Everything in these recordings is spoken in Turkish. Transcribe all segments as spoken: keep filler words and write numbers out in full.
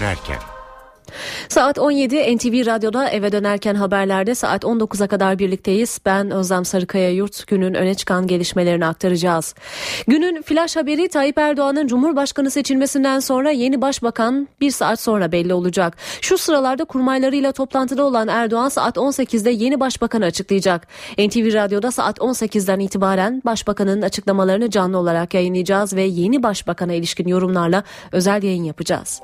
dönerken. Saat on yedi N T V Radyo'da eve dönerken haberlerde saat on dokuza kadar birlikteyiz. Ben Özlem Sarıkaya Yurt, günün öne çıkan gelişmelerini aktaracağız. Günün flash haberi Tayyip Erdoğan'ın Cumhurbaşkanı seçilmesinden sonra yeni başbakan bir saat sonra belli olacak. Şu sıralarda kurmaylarıyla toplantıda olan Erdoğan saat on sekizde yeni başbakanı açıklayacak. N T V Radyo'da saat on sekizden itibaren başbakanın açıklamalarını canlı olarak yayınlayacağız ve yeni başbakana ilişkin yorumlarla özel yayın yapacağız.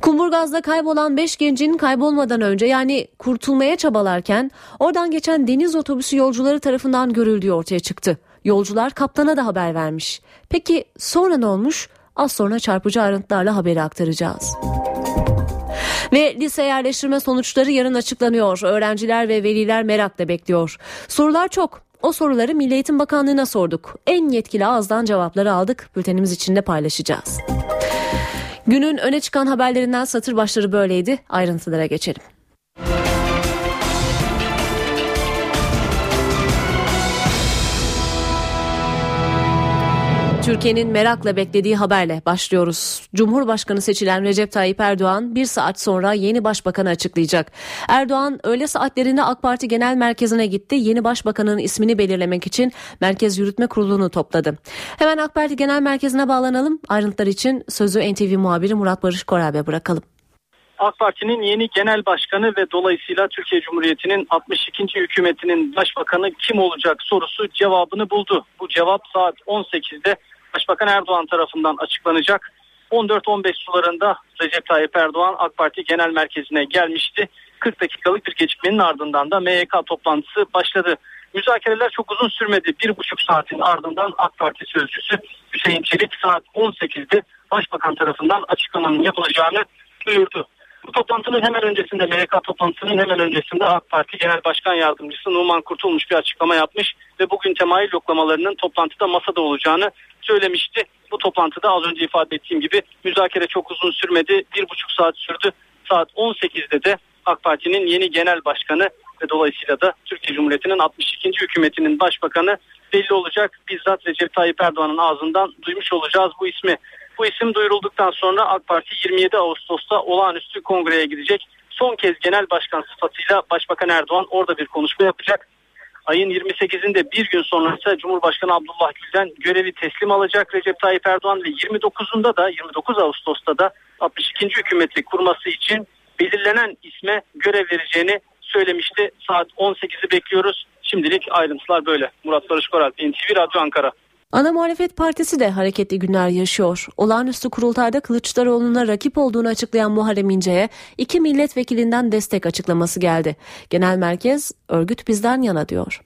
Kumburgaz'da kaybolan beş gencin kaybolmadan önce, yani kurtulmaya çabalarken oradan geçen deniz otobüsü yolcuları tarafından görüldüğü ortaya çıktı. Yolcular kaptana da haber vermiş. Peki sonra ne olmuş? Az sonra çarpıcı ayrıntılarla haberi aktaracağız. Ve lise yerleştirme sonuçları yarın açıklanıyor. Öğrenciler ve veliler merakla bekliyor. Sorular çok. O soruları Milli Eğitim Bakanlığı'na sorduk. En yetkili ağızdan cevapları aldık. Bültenimiz içinde paylaşacağız. Günün öne çıkan haberlerinden satır başları böyleydi. Ayrıntılara geçelim. Türkiye'nin merakla beklediği haberle başlıyoruz. Cumhurbaşkanı seçilen Recep Tayyip Erdoğan bir saat sonra yeni başbakanı açıklayacak. Erdoğan öğle saatlerinde A K Parti Genel Merkezi'ne gitti. Yeni başbakanın ismini belirlemek için Merkez Yürütme Kurulu'nu topladı. Hemen A K Parti Genel Merkezi'ne bağlanalım. Ayrıntılar için sözü N T V muhabiri Murat Barış Koray'a bırakalım. A K Parti'nin yeni genel başkanı ve dolayısıyla Türkiye Cumhuriyeti'nin altmış ikinci hükümetinin başbakanı kim olacak sorusu cevabını buldu. Bu cevap saat on sekizde Başbakan Erdoğan tarafından açıklanacak. on dört on beş sularında Recep Tayyip Erdoğan A K Parti Genel Merkezi'ne gelmişti. kırk dakikalık bir gecikmenin ardından da M Y K toplantısı başladı. Müzakereler çok uzun sürmedi. bir buçuk saatin ardından A K Parti sözcüsü Hüseyin Çelik saat on sekizde Başbakan tarafından açıklamanın yapılacağını duyurdu. Bu toplantının hemen öncesinde, M H K toplantısının hemen öncesinde A K Parti Genel Başkan Yardımcısı Numan Kurtulmuş bir açıklama yapmış ve bugün temayül yoklamalarının toplantıda masada olacağını söylemişti. Bu toplantıda az önce ifade ettiğim gibi müzakere çok uzun sürmedi. Bir buçuk saat sürdü. Saat on sekizde de A K Parti'nin yeni genel başkanı ve dolayısıyla da Türkiye Cumhuriyeti'nin altmış ikinci hükümetinin başbakanı belli olacak. Bizzat Recep Tayyip Erdoğan'ın ağzından duymuş olacağız bu ismi. Bu isim duyurulduktan sonra A K Parti yirmi yedi Ağustos'ta olağanüstü kongreye gidecek. Son kez genel başkan sıfatıyla Başbakan Erdoğan orada bir konuşma yapacak. Ayın yirmi sekizinde bir gün sonra ise Cumhurbaşkanı Abdullah Gül'den görevi teslim alacak Recep Tayyip Erdoğan ve yirmi dokuzunda da yirmi dokuz Ağustos'ta da altmış ikinci hükümeti kurması için belirlenen isme görev vereceğini söylemişti. Saat on sekizi bekliyoruz. Şimdilik ayrıntılar böyle. Murat Barış Koray, N T V Radyo Ankara. Ana muhalefet partisi de hareketli günler yaşıyor. Olağanüstü kurultayda Kılıçdaroğlu'na rakip olduğunu açıklayan Muharrem İnce'ye iki milletvekilinden destek açıklaması geldi. Genel merkez örgüt bizden yana diyor.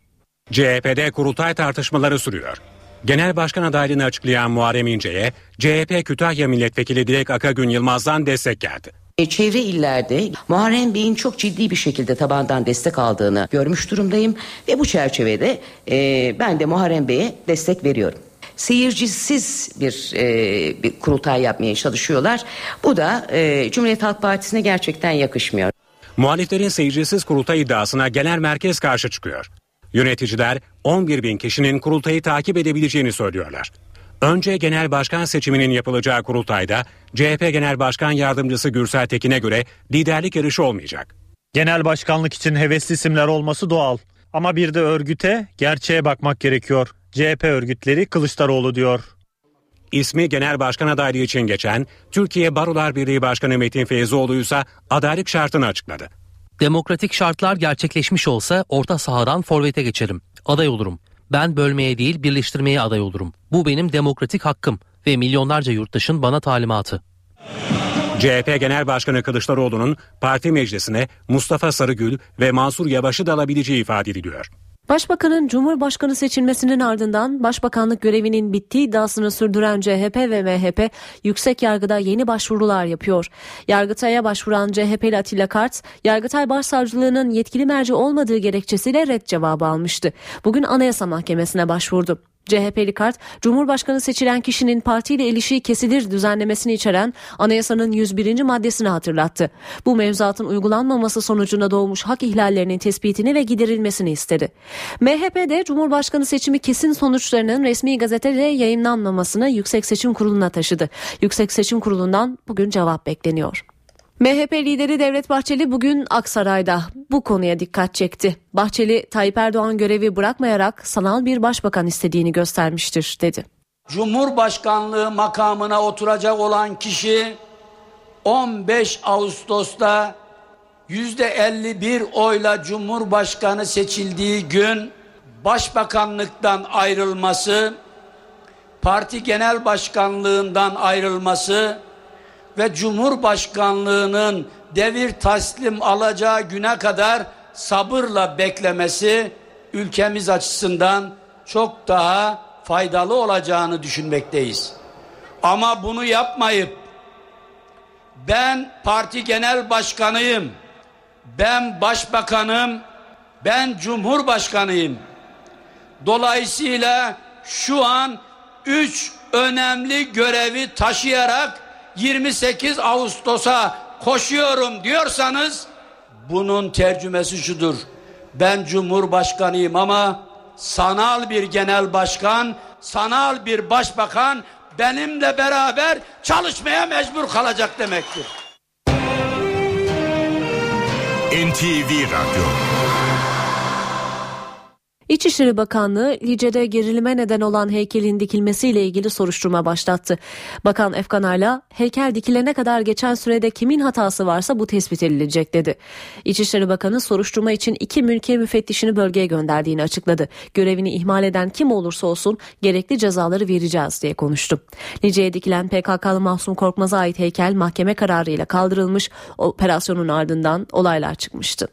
C H P'de kurultay tartışmaları sürüyor. Genel başkan adaylığını açıklayan Muharrem İnce'ye C H P Kütahya milletvekili Dilek Akagün Yılmaz'dan destek geldi. Çevre illerde Muharrem Bey'in çok ciddi bir şekilde tabandan destek aldığını görmüş durumdayım ve bu çerçevede e, ben de Muharrem Bey'e destek veriyorum. Seyircisiz bir, e, bir kurultay yapmaya çalışıyorlar. Bu da e, Cumhuriyet Halk Partisi'ne gerçekten yakışmıyor. Muhaliflerin seyircisiz kurultay iddiasına genel merkez karşı çıkıyor. Yöneticiler on bir bin kişinin kurultayı takip edebileceğini söylüyorlar. Önce genel başkan seçiminin yapılacağı kurultayda C H P Genel Başkan Yardımcısı Gürsel Tekin'e göre liderlik yarışı olmayacak. Genel başkanlık için hevesli isimler olması doğal. Ama bir de örgüte, gerçeğe bakmak gerekiyor. C H P örgütleri Kılıçdaroğlu diyor. İsmi genel başkan adaylığı için geçen Türkiye Barolar Birliği Başkanı Metin Feyzoğlu ise adaylık şartını açıkladı. Demokratik şartlar gerçekleşmiş olsa orta sahadan forvete geçerim. Aday olurum. Ben bölmeye değil birleştirmeye aday olurum. Bu benim demokratik hakkım ve milyonlarca yurttaşın bana talimatı. C H P Genel Başkanı Kılıçdaroğlu'nun parti meclisine Mustafa Sarıgül ve Mansur Yavaş'ı da alabileceği ifade ediliyor. Başbakanın Cumhurbaşkanı seçilmesinin ardından başbakanlık görevinin bittiği iddiasını sürdüren C H P ve M H P yüksek yargıda yeni başvurular yapıyor. Yargıtay'a başvuran C H P'li Atilla Kart, Yargıtay Başsavcılığı'nın yetkili merci olmadığı gerekçesiyle ret cevabı almıştı. Bugün Anayasa Mahkemesi'ne başvurdu. C H P'li Kart, Cumhurbaşkanı seçilen kişinin partiyle ilişiği kesilir düzenlemesini içeren anayasanın yüz birinci maddesini hatırlattı. Bu mevzuatın uygulanmaması sonucunda doğmuş hak ihlallerinin tespitini ve giderilmesini istedi. M H P'de Cumhurbaşkanı seçimi kesin sonuçlarının resmi gazetede yayınlanmamasını Yüksek Seçim Kurulu'na taşıdı. Yüksek Seçim Kurulu'ndan bugün cevap bekleniyor. M H P lideri Devlet Bahçeli bugün Aksaray'da bu konuya dikkat çekti. Bahçeli, Tayyip Erdoğan görevi bırakmayarak sanal bir başbakan istediğini göstermiştir, dedi. Cumhurbaşkanlığı makamına oturacak olan kişi on beş Ağustos'ta yüzde elli bir oyla Cumhurbaşkanı seçildiği gün başbakanlıktan ayrılması, parti genel başkanlığından ayrılması ve Cumhurbaşkanlığının devir taslim alacağı güne kadar sabırla beklemesi ülkemiz açısından çok daha faydalı olacağını düşünmekteyiz. Ama bunu yapmayıp ben parti genel başkanıyım, ben başbakanım, ben cumhurbaşkanıyım. Dolayısıyla şu an üç önemli görevi taşıyarak yirmi sekiz Ağustos'a koşuyorum diyorsanız bunun tercümesi şudur: ben Cumhurbaşkanıyım ama sanal bir genel başkan, sanal bir başbakan benimle beraber çalışmaya mecbur kalacak demektir. N T V Radyo. İçişleri Bakanlığı, Lice'de gerilime neden olan heykelin dikilmesiyle ilgili soruşturma başlattı. Bakan Efkan Ayla, heykel dikilene kadar geçen sürede kimin hatası varsa bu tespit edilecek, dedi. İçişleri Bakanı soruşturma için iki mülkiye müfettişini bölgeye gönderdiğini açıkladı. Görevini ihmal eden kim olursa olsun gerekli cezaları vereceğiz, diye konuştu. Lice'ye dikilen P K K'lı Mahsun Korkmaz'a ait heykel mahkeme kararıyla kaldırılmış, operasyonun ardından olaylar çıkmıştı.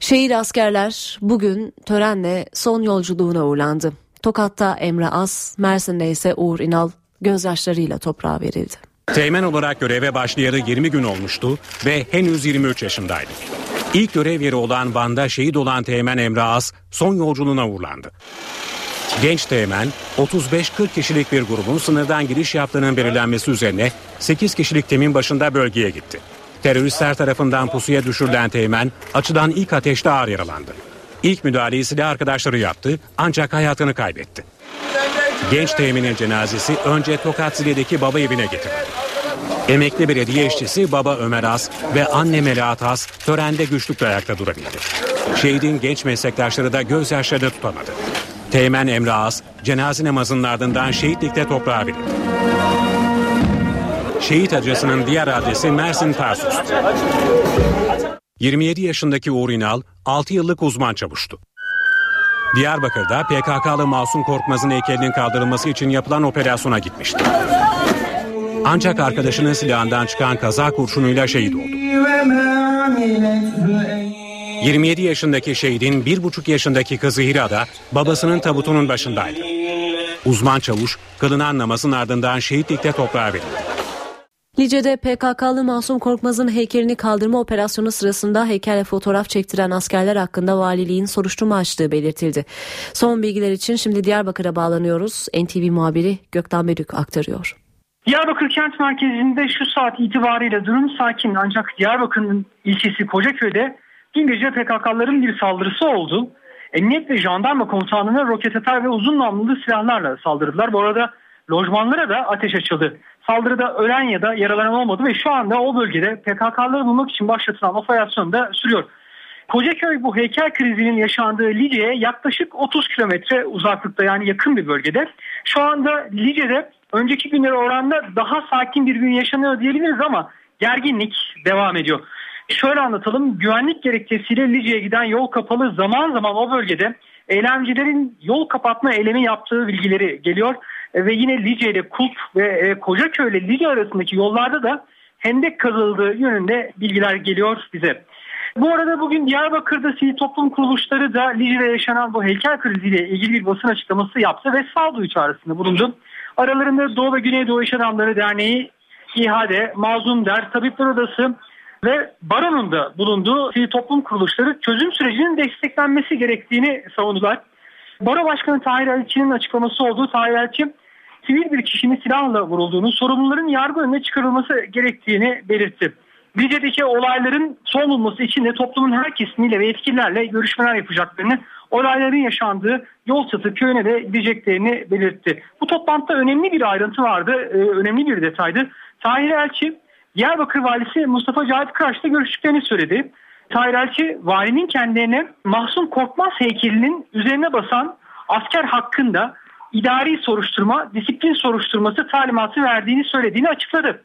Şehit askerler bugün törenle son yolculuğuna uğurlandı. Tokat'ta Emre As, Mersin'de ise Uğur İnal gözyaşlarıyla toprağa verildi. Teğmen olarak göreve başlayalı yirmi gün olmuştu ve henüz yirmi üç yaşındaydı. İlk görev yeri olan Van'da şehit olan Teğmen Emre As son yolculuğuna uğurlandı. Genç Teğmen, otuz beş kırk kişilik bir grubun sınırdan giriş yaptığının belirlenmesi üzerine sekiz kişilik temin başında bölgeye gitti. Teröristler tarafından pusuya düşürülen Teğmen açıdan ilk ateşte ağır yaralandı. İlk müdahaleyi silah arkadaşları yaptı ancak hayatını kaybetti. Genç Teğmen'in cenazesi önce Tokat Zile'deki baba evine getirildi. Emekli belediye işçisi baba Ömer As ve anne Melahat As törende güçlükle ayakta durabildi. Şehidin genç meslektaşları da gözyaşlarını tutamadı. Teğmen Emre As cenaze namazının ardından şehitlikte toprağa verildi. Şehit acısının diğer adresi Mersin Tarsus. yirmi yedi yaşındaki Uğur İnal altı yıllık uzman çavuştu. Diyarbakır'da P K K'lı Mahsun Korkmaz'ın heykelinin kaldırılması için yapılan operasyona gitmişti. Ancak arkadaşının silahından çıkan kaza kurşunuyla şehit oldu. yirmi yedi yaşındaki şehidin bir buçuk yaşındaki kızı Hira da babasının tabutunun başındaydı. Uzman çavuş kılınan namazın ardından şehitlikte toprağa verildi. Lice'de P K K'lı Mahsun Korkmaz'ın heykelini kaldırma operasyonu sırasında heykelle fotoğraf çektiren askerler hakkında valiliğin soruşturma açtığı belirtildi. Son bilgiler için şimdi Diyarbakır'a bağlanıyoruz. N T V muhabiri Gökhan Bedük aktarıyor. Diyarbakır kent merkezinde şu saat itibariyle durum sakin, ancak Diyarbakır'ın ilçesi Kocaköy'de dün gece P K K'ların bir saldırısı oldu. Emniyet ve jandarma komutanına roket atar ve uzun namlulu silahlarla saldırdılar. Bu arada lojmanlara da ateş açıldı. Saldırıda ölen ya da yaralanan olmadı ve şu anda o bölgede P K K'ları bulmak için başlatılan operasyon da sürüyor. Kocaköy bu heykel krizinin yaşandığı Lice'ye yaklaşık otuz kilometre uzaklıkta, yani yakın bir bölgede. Şu anda Lice'de önceki günlere oranla daha sakin bir gün yaşanıyor diyebiliriz ama gerginlik devam ediyor. Şöyle anlatalım, güvenlik gerekçesiyle Lice'ye giden yol kapalı, zaman zaman o bölgede eylemcilerin yol kapatma eylemi yaptığı bilgileri geliyor. Ve yine Lice ile Kulp ve Kocaköy ile Lice arasındaki yollarda da hendek kazıldığı yönünde bilgiler geliyor bize. Bu arada bugün Diyarbakır'da sivil toplum kuruluşları da Lice'de yaşanan bu heykel kriziyle ilgili bir basın açıklaması yaptı ve sağduyu çağrısında bulundu. Aralarında Doğu ve Güneydoğu İş Adamları Derneği, İHA'de, Mazlum Der, Tabipler Odası ve Baron'un da bulunduğu sivil toplum kuruluşları çözüm sürecinin desteklenmesi gerektiğini savundular. Baro Başkanı Tahir Elçi'nin açıklaması olduğu Tahir Elçi, sivil bir kişinin silahla vurulduğunu, sorumluların yargı önüne çıkarılması gerektiğini belirtti. Rize'deki olayların son bulması için de toplumun her kesimiyle ve yetkililerle görüşmeler yapacaklarını, olayların yaşandığı Yolçatı köyüne de gideceklerini belirtti. Bu toplantıda önemli bir ayrıntı vardı, önemli bir detaydı. Tahir Elçi, Diyarbakır Valisi Mustafa Cahit Kıraç'la görüştüklerini söyledi. Tahir Elçi, valinin kendilerine Mahsun Korkmaz heykelinin üzerine basan asker hakkında idari soruşturma, disiplin soruşturması talimatı verdiğini söylediğini açıkladı.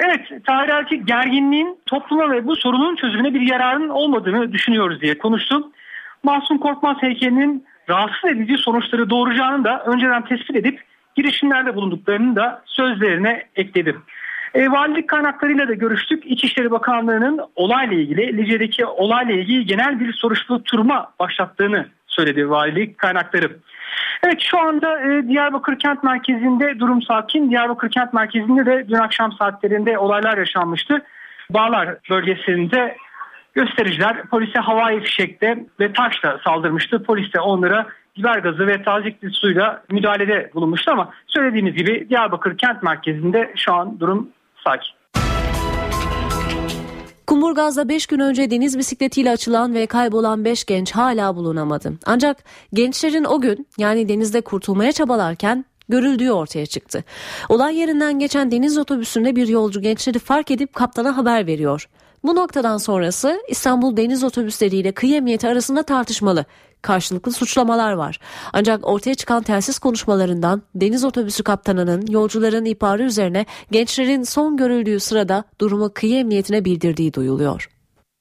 Evet, Tahir Elçi gerginliğin topluma ve bu sorunun çözümüne bir yararın olmadığını düşünüyoruz diye konuştu. Mahsun Korkmaz heykelinin rahatsız edici sonuçları doğuracağını da önceden tespit edip girişimlerde bulunduklarını da sözlerine ekledi. E, valilik kaynaklarıyla da görüştük. İçişleri Bakanlığı'nın olayla ilgili, Lice'deki olayla ilgili genel bir soruşturma başlattığını söyledi valilik kaynakları. Evet, şu anda e, Diyarbakır Kent Merkezi'nde durum sakin. Diyarbakır Kent Merkezi'nde de dün akşam saatlerinde olaylar yaşanmıştı. Bağlar bölgesinde göstericiler polise havai fişekle ve taşla saldırmıştı. Polis de onlara biber gazı ve tazikli suyla müdahalede bulunmuştu ama söylediğimiz gibi Diyarbakır Kent Merkezi'nde şu an durum sakin. Kumburgaz'da beş gün önce deniz bisikletiyle açılan ve kaybolan beş genç hala bulunamadı. Ancak gençlerin o gün, yani denizde kurtulmaya çabalarken görüldüğü ortaya çıktı. Olay yerinden geçen deniz otobüsünde bir yolcu gençleri fark edip kaptana haber veriyor. Bu noktadan sonrası İstanbul Deniz Otobüsleri ile Kıyı Emniyeti arasında tartışmalı. Karşılıklı suçlamalar var. Ancak ortaya çıkan telsiz konuşmalarından deniz otobüsü kaptanının yolcuların ihbarı üzerine gençlerin son görüldüğü sırada durumu Kıyı Emniyeti'ne bildirdiği duyuluyor.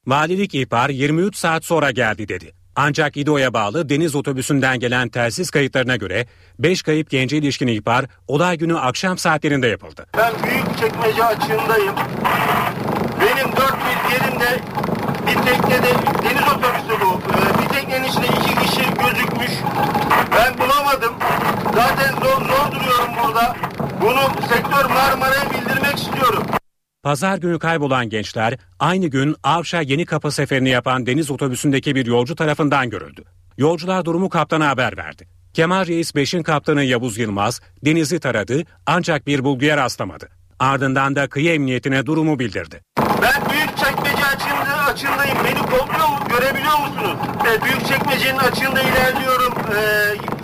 Valilik ihbar yirmi üç saat sonra geldi dedi. Ancak İDO'ya bağlı deniz otobüsünden gelen telsiz kayıtlarına göre beş kayıp gence ilişkin ihbar olay günü akşam saatlerinde yapıldı. Ben Büyükçekmece açığındayım. Benim dört bir yerimde bir teknede deniz otobüsü bu. Bir teknenin içinde iki kişi gözükmüş. Ben bulamadım. Zaten zor zor duruyorum burada. Bunu sektör Marmara'ya bildirmek istiyorum. Pazar günü kaybolan gençler aynı gün Avşa Yenikapı seferini yapan deniz otobüsündeki bir yolcu tarafından görüldü. Yolcular durumu kaptana haber verdi. Kemal Reis beşin kaptanı Yavuz Yılmaz denizi taradı ancak bir bulguya rastlamadı. Ardından da Kıyı Emniyeti'ne durumu bildirdi. Ben Büyükçekmece açığında, açığındayım. Beni kopluyor mu? Görebiliyor musunuz? E, Büyükçekmece'nin açığında ilerliyorum e,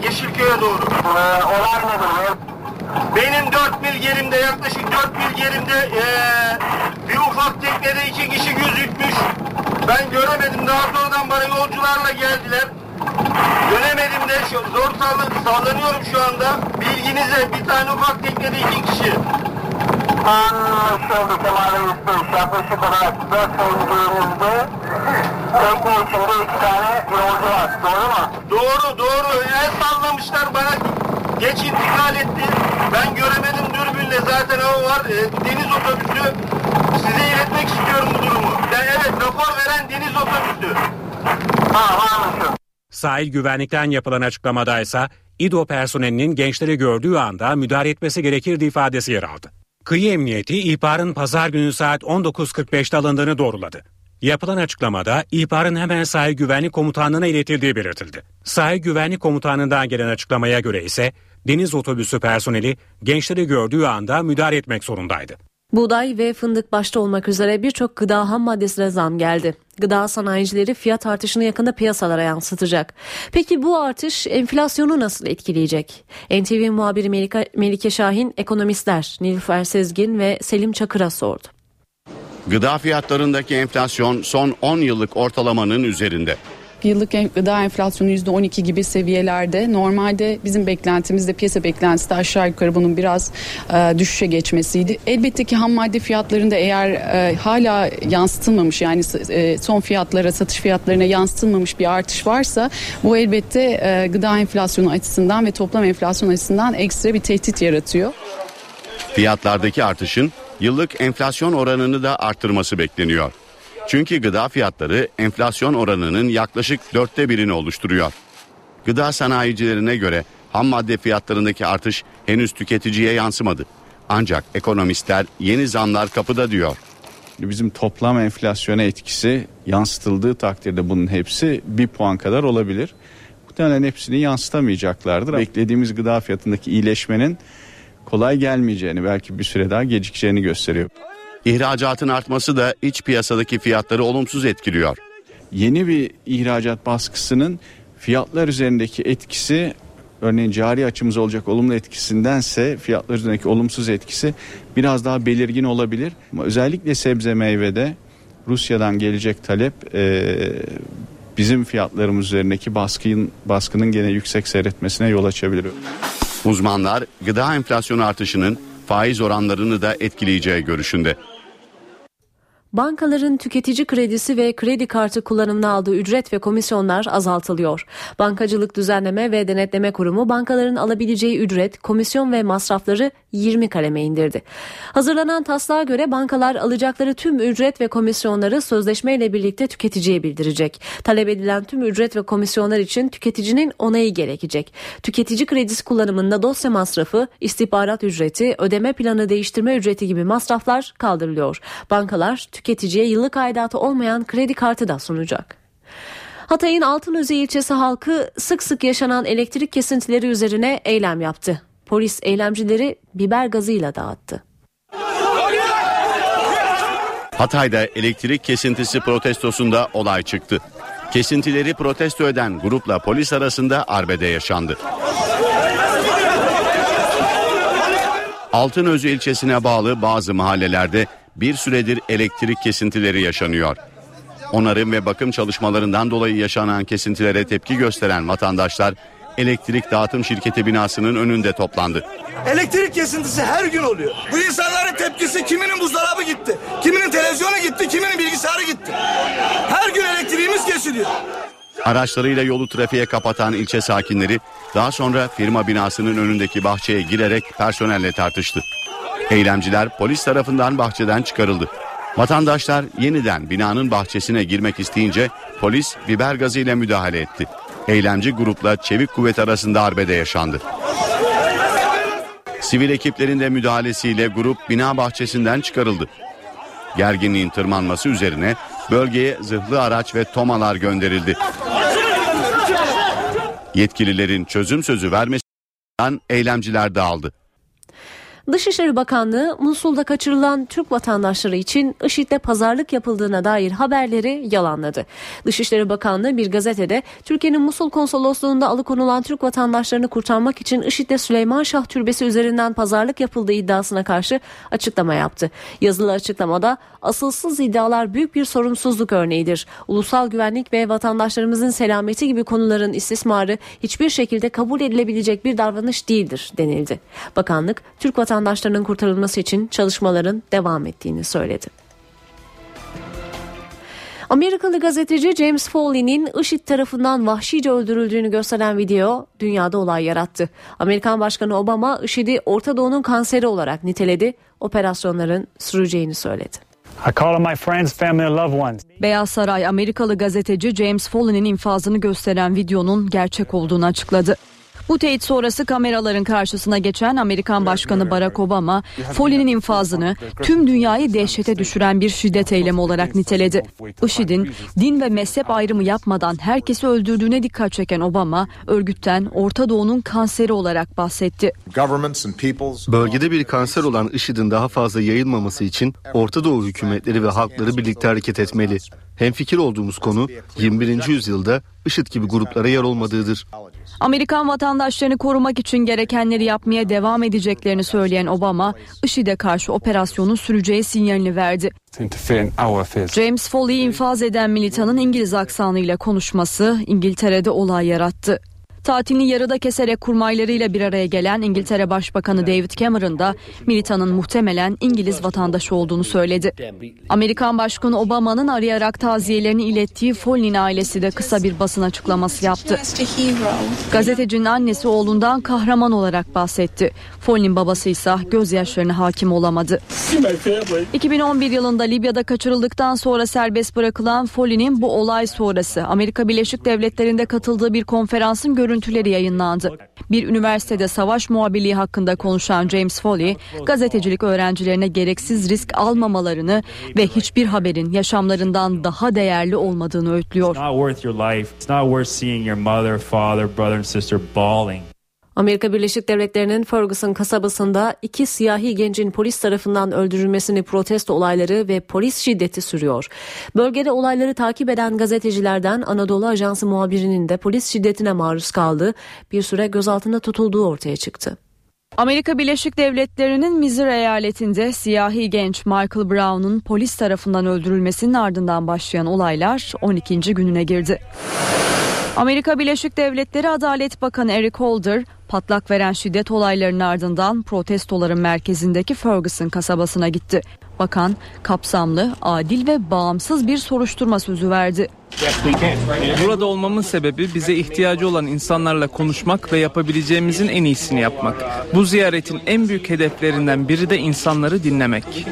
Yeşilköy'e doğru. E, olay mıdır? Benim dört mil gerimde, yaklaşık dört mil gerimde e, bir ufak teknede iki kişi gözükmüş. Ben göremedim. Daha sonradan bana yolcularla geldiler. Göremedim de şu, zor sallan, sallanıyorum şu anda. Bilginize, bir tane ufak teknede iki kişi. Doğru doğru el sallamışlar bana, geç intikal etti, ben göremedim dürbünle, zaten o var. Deniz otobüsü, size iletmek istiyorum bu durumu. Yani evet, rapor veren deniz otobüsü. Sahil güvenlikten yapılan açıklamada ise İDO personelinin gençleri gördüğü anda müdahale etmesi gerekirdi ifadesi yer aldı. Kıyı Emniyeti ihbarın pazar günü saat on dokuz kırk beşte alındığını doğruladı. Yapılan açıklamada ihbarın hemen Sahil Güvenlik Komutanlığı'na iletildiği belirtildi. Sahil Güvenlik Komutanlığı'ndan gelen açıklamaya göre ise deniz otobüsü personeli gençleri gördüğü anda müdahale etmek zorundaydı. Buğday ve fındık başta olmak üzere birçok gıda ham maddesine zam geldi. Gıda sanayicileri fiyat artışını yakında piyasalara yansıtacak. Peki bu artış enflasyonu nasıl etkileyecek? N T V muhabiri Melike, Melike Şahin, ekonomistler Nilüfer Sezgin ve Selim Çakır'a sordu. Gıda fiyatlarındaki enflasyon son on yıllık ortalamanın üzerinde. Yıllık gıda enflasyonu yüzde on iki gibi seviyelerde. Normalde bizim beklentimizde, piyasa beklentisi de aşağı yukarı bunun biraz e, düşüşe geçmesiydi. Elbette ki ham madde fiyatlarında eğer e, hala yansıtılmamış, yani e, son fiyatlara, satış fiyatlarına yansıtılmamış bir artış varsa bu elbette e, gıda enflasyonu açısından ve toplam enflasyon açısından ekstra bir tehdit yaratıyor. Fiyatlardaki artışın yıllık enflasyon oranını da arttırması bekleniyor. Çünkü gıda fiyatları enflasyon oranının yaklaşık dörtte birini oluşturuyor. Gıda sanayicilerine göre ham madde fiyatlarındaki artış henüz tüketiciye yansımadı. Ancak ekonomistler yeni zamlar kapıda diyor. Bizim toplam enflasyona etkisi yansıtıldığı takdirde bunun hepsi bir puan kadar olabilir. muhtemelen hepsini yansıtamayacaklardır. Beklediğimiz gıda fiyatındaki iyileşmenin kolay gelmeyeceğini, belki bir süre daha gecikeceğini gösteriyor. İhracatın artması da iç piyasadaki fiyatları olumsuz etkiliyor. Yeni bir ihracat baskısının fiyatlar üzerindeki etkisi, örneğin cari açımız olacak olumlu etkisindense fiyatlar üzerindeki olumsuz etkisi biraz daha belirgin olabilir. Ama özellikle sebze meyvede Rusya'dan gelecek talep e, bizim fiyatlarımız üzerindeki baskının, baskının gene yüksek seyretmesine yol açabilir. Uzmanlar gıda enflasyonu artışının faiz oranlarını da etkileyeceği görüşünde. Bankaların tüketici kredisi ve kredi kartı kullanımına aldığı ücret ve komisyonlar azaltılıyor. Bankacılık Düzenleme ve Denetleme Kurumu bankaların alabileceği ücret, komisyon ve masrafları yirmi kaleme indirdi. Hazırlanan taslağa göre bankalar alacakları tüm ücret ve komisyonları sözleşmeyle birlikte tüketiciye bildirecek. Talep edilen tüm ücret ve komisyonlar için tüketicinin onayı gerekecek. Tüketici kredisi kullanımında dosya masrafı, istihbarat ücreti, ödeme planı değiştirme ücreti gibi masraflar kaldırılıyor. Bankalar tüketiciye yıllık aidatı olmayan kredi kartı da sunacak. Hatay'ın Altınözü ilçesi halkı sık sık yaşanan elektrik kesintileri üzerine eylem yaptı. Polis eylemcileri biber gazıyla dağıttı. Hatay'da elektrik kesintisi protestosunda olay çıktı. Kesintileri protesto eden grupla polis arasında arbede yaşandı. Altınözü ilçesine bağlı bazı mahallelerde bir süredir elektrik kesintileri yaşanıyor. Onarım ve bakım çalışmalarından dolayı yaşanan kesintilere tepki gösteren vatandaşlar elektrik dağıtım şirketi binasının önünde toplandı. Elektrik kesintisi her gün oluyor. Bu insanların tepkisi, kiminin buzdolabı gitti, kiminin televizyonu gitti, kiminin bilgisayarı gitti. Her gün elektriğimiz kesiliyor. Araçlarıyla yolu trafiğe kapatan ilçe sakinleri daha sonra firma binasının önündeki bahçeye girerek personelle tartıştı. Eylemciler polis tarafından bahçeden çıkarıldı. Vatandaşlar yeniden binanın bahçesine girmek isteyince polis biber gazıyla müdahale etti. Eylemci grupla çevik kuvvet arasında arbede yaşandı. Sivil ekiplerin de müdahalesiyle grup bina bahçesinden çıkarıldı. Gerginliğin tırmanması üzerine bölgeye zırhlı araç ve tomalar gönderildi. Yetkililerin çözüm sözü vermesinden eylemciler dağıldı. Dışişleri Bakanlığı, Musul'da kaçırılan Türk vatandaşları için IŞİD'le pazarlık yapıldığına dair haberleri yalanladı. Dışişleri Bakanlığı bir gazetede Türkiye'nin Musul konsolosluğunda alıkonulan Türk vatandaşlarını kurtarmak için IŞİD'le Süleyman Şah Türbesi üzerinden pazarlık yapıldığı iddiasına karşı açıklama yaptı. Yazılı açıklamada asılsız iddialar büyük bir sorumsuzluk örneğidir. Ulusal güvenlik ve vatandaşlarımızın selameti gibi konuların istismarı hiçbir şekilde kabul edilebilecek bir davranış değildir denildi. Bakanlık, Türk vatandaşlarının vatandaşlarının kurtarılması için çalışmaların devam ettiğini söyledi. Amerikalı gazeteci James Foley'nin IŞİD tarafından vahşice öldürüldüğünü gösteren video dünyada olay yarattı. Amerikan Başkanı Obama IŞİD'i Orta Doğu'nun kanseri olarak niteledi, operasyonların süreceğini söyledi. I call on my friends, family and loved ones. Beyaz Saray, Amerikalı gazeteci James Foley'nin infazını gösteren videonun gerçek olduğunu açıkladı. Bu teyit sonrası kameraların karşısına geçen Amerikan Başkanı Barack Obama, Foley'nin infazını tüm dünyayı dehşete düşüren bir şiddet eylemi olarak niteledi. IŞİD'in din ve mezhep ayrımı yapmadan herkesi öldürdüğüne dikkat çeken Obama, örgütten Orta Doğu'nun kanseri olarak bahsetti. Bölgede bir kanser olan IŞİD'in daha fazla yayılmaması için Orta Doğu hükümetleri ve halkları birlikte hareket etmeli. Hemfikir olduğumuz konu yirmi birinci yüzyılda IŞİD gibi gruplara yer olmadığıdır. Amerikan vatandaşlarını korumak için gerekenleri yapmaya devam edeceklerini söyleyen Obama, IŞİD'e karşı operasyonun süreceği sinyalini verdi. James Foley'i infaz eden militanın İngiliz aksanıyla konuşması İngiltere'de olay yarattı. Tatilini yarıda keserek kurmaylarıyla bir araya gelen İngiltere Başbakanı David Cameron da militanın muhtemelen İngiliz vatandaşı olduğunu söyledi. Amerikan Başkanı Obama'nın arayarak taziyelerini ilettiği Foley'nin ailesi de kısa bir basın açıklaması yaptı. Gazetecinin annesi oğlundan kahraman olarak bahsetti. Foley'nin babası ise gözyaşlarına hakim olamadı. iki bin on bir yılında Libya'da kaçırıldıktan sonra serbest bırakılan Foley'nin bu olay sonrası Amerika Birleşik Devletleri'nde katıldığı bir konferansın görüntüsü görüntüleri yayınlandı. Bir üniversitede savaş muhabirliği hakkında konuşan James Foley, gazetecilik öğrencilerine gereksiz risk almamalarını ve hiçbir haberin yaşamlarından daha değerli olmadığını öğütlüyor. Amerika Birleşik Devletleri'nin Ferguson kasabasında iki siyahi gencin polis tarafından öldürülmesini protesto olayları ve polis şiddeti sürüyor. Bölgede olayları takip eden gazetecilerden Anadolu Ajansı muhabirinin de polis şiddetine maruz kaldığı, bir süre gözaltında tutulduğu ortaya çıktı. Amerika Birleşik Devletleri'nin Missouri eyaletinde siyahi genç Michael Brown'un polis tarafından öldürülmesinin ardından başlayan olaylar on ikinci gününe girdi. Amerika Birleşik Devletleri Adalet Bakanı Eric Holder, patlak veren şiddet olaylarının ardından protestoların merkezindeki Ferguson kasabasına gitti. Bakan, kapsamlı, adil ve bağımsız bir soruşturma sözü verdi. Burada olmamın sebebi bize ihtiyacı olan insanlarla konuşmak ve yapabileceğimizin en iyisini yapmak. Bu ziyaretin en büyük hedeflerinden biri de insanları dinlemek.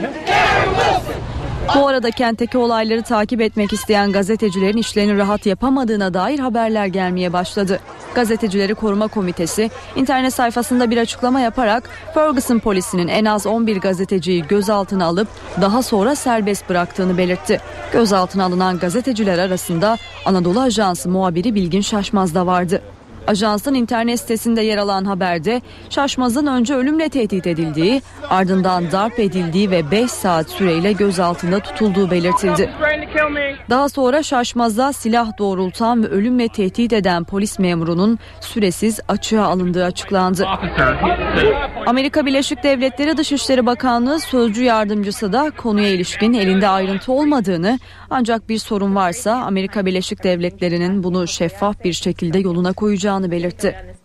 Bu arada kentteki olayları takip etmek isteyen gazetecilerin işlerini rahat yapamadığına dair haberler gelmeye başladı. Gazetecileri Koruma Komitesi internet sayfasında bir açıklama yaparak Ferguson polisinin en az on bir gazeteciyi gözaltına alıp daha sonra serbest bıraktığını belirtti. Gözaltına alınan gazeteciler arasında Anadolu Ajansı muhabiri Bilgin Şaşmaz da vardı. Ajansın internet sitesinde yer alan haberde Şaşmaz'ın önce ölümle tehdit edildiği, ardından darp edildiği ve beş saat süreyle gözaltında tutulduğu belirtildi. Daha sonra Şaşmaz'a silah doğrultan ve ölümle tehdit eden polis memurunun süresiz açığa alındığı açıklandı. Amerika Birleşik Devletleri Dışişleri Bakanlığı Sözcü Yardımcısı da konuya ilişkin elinde ayrıntı olmadığını, ancak bir sorun varsa Amerika Birleşik Devletleri'nin bunu şeffaf bir şekilde yoluna koyacağını belirtti.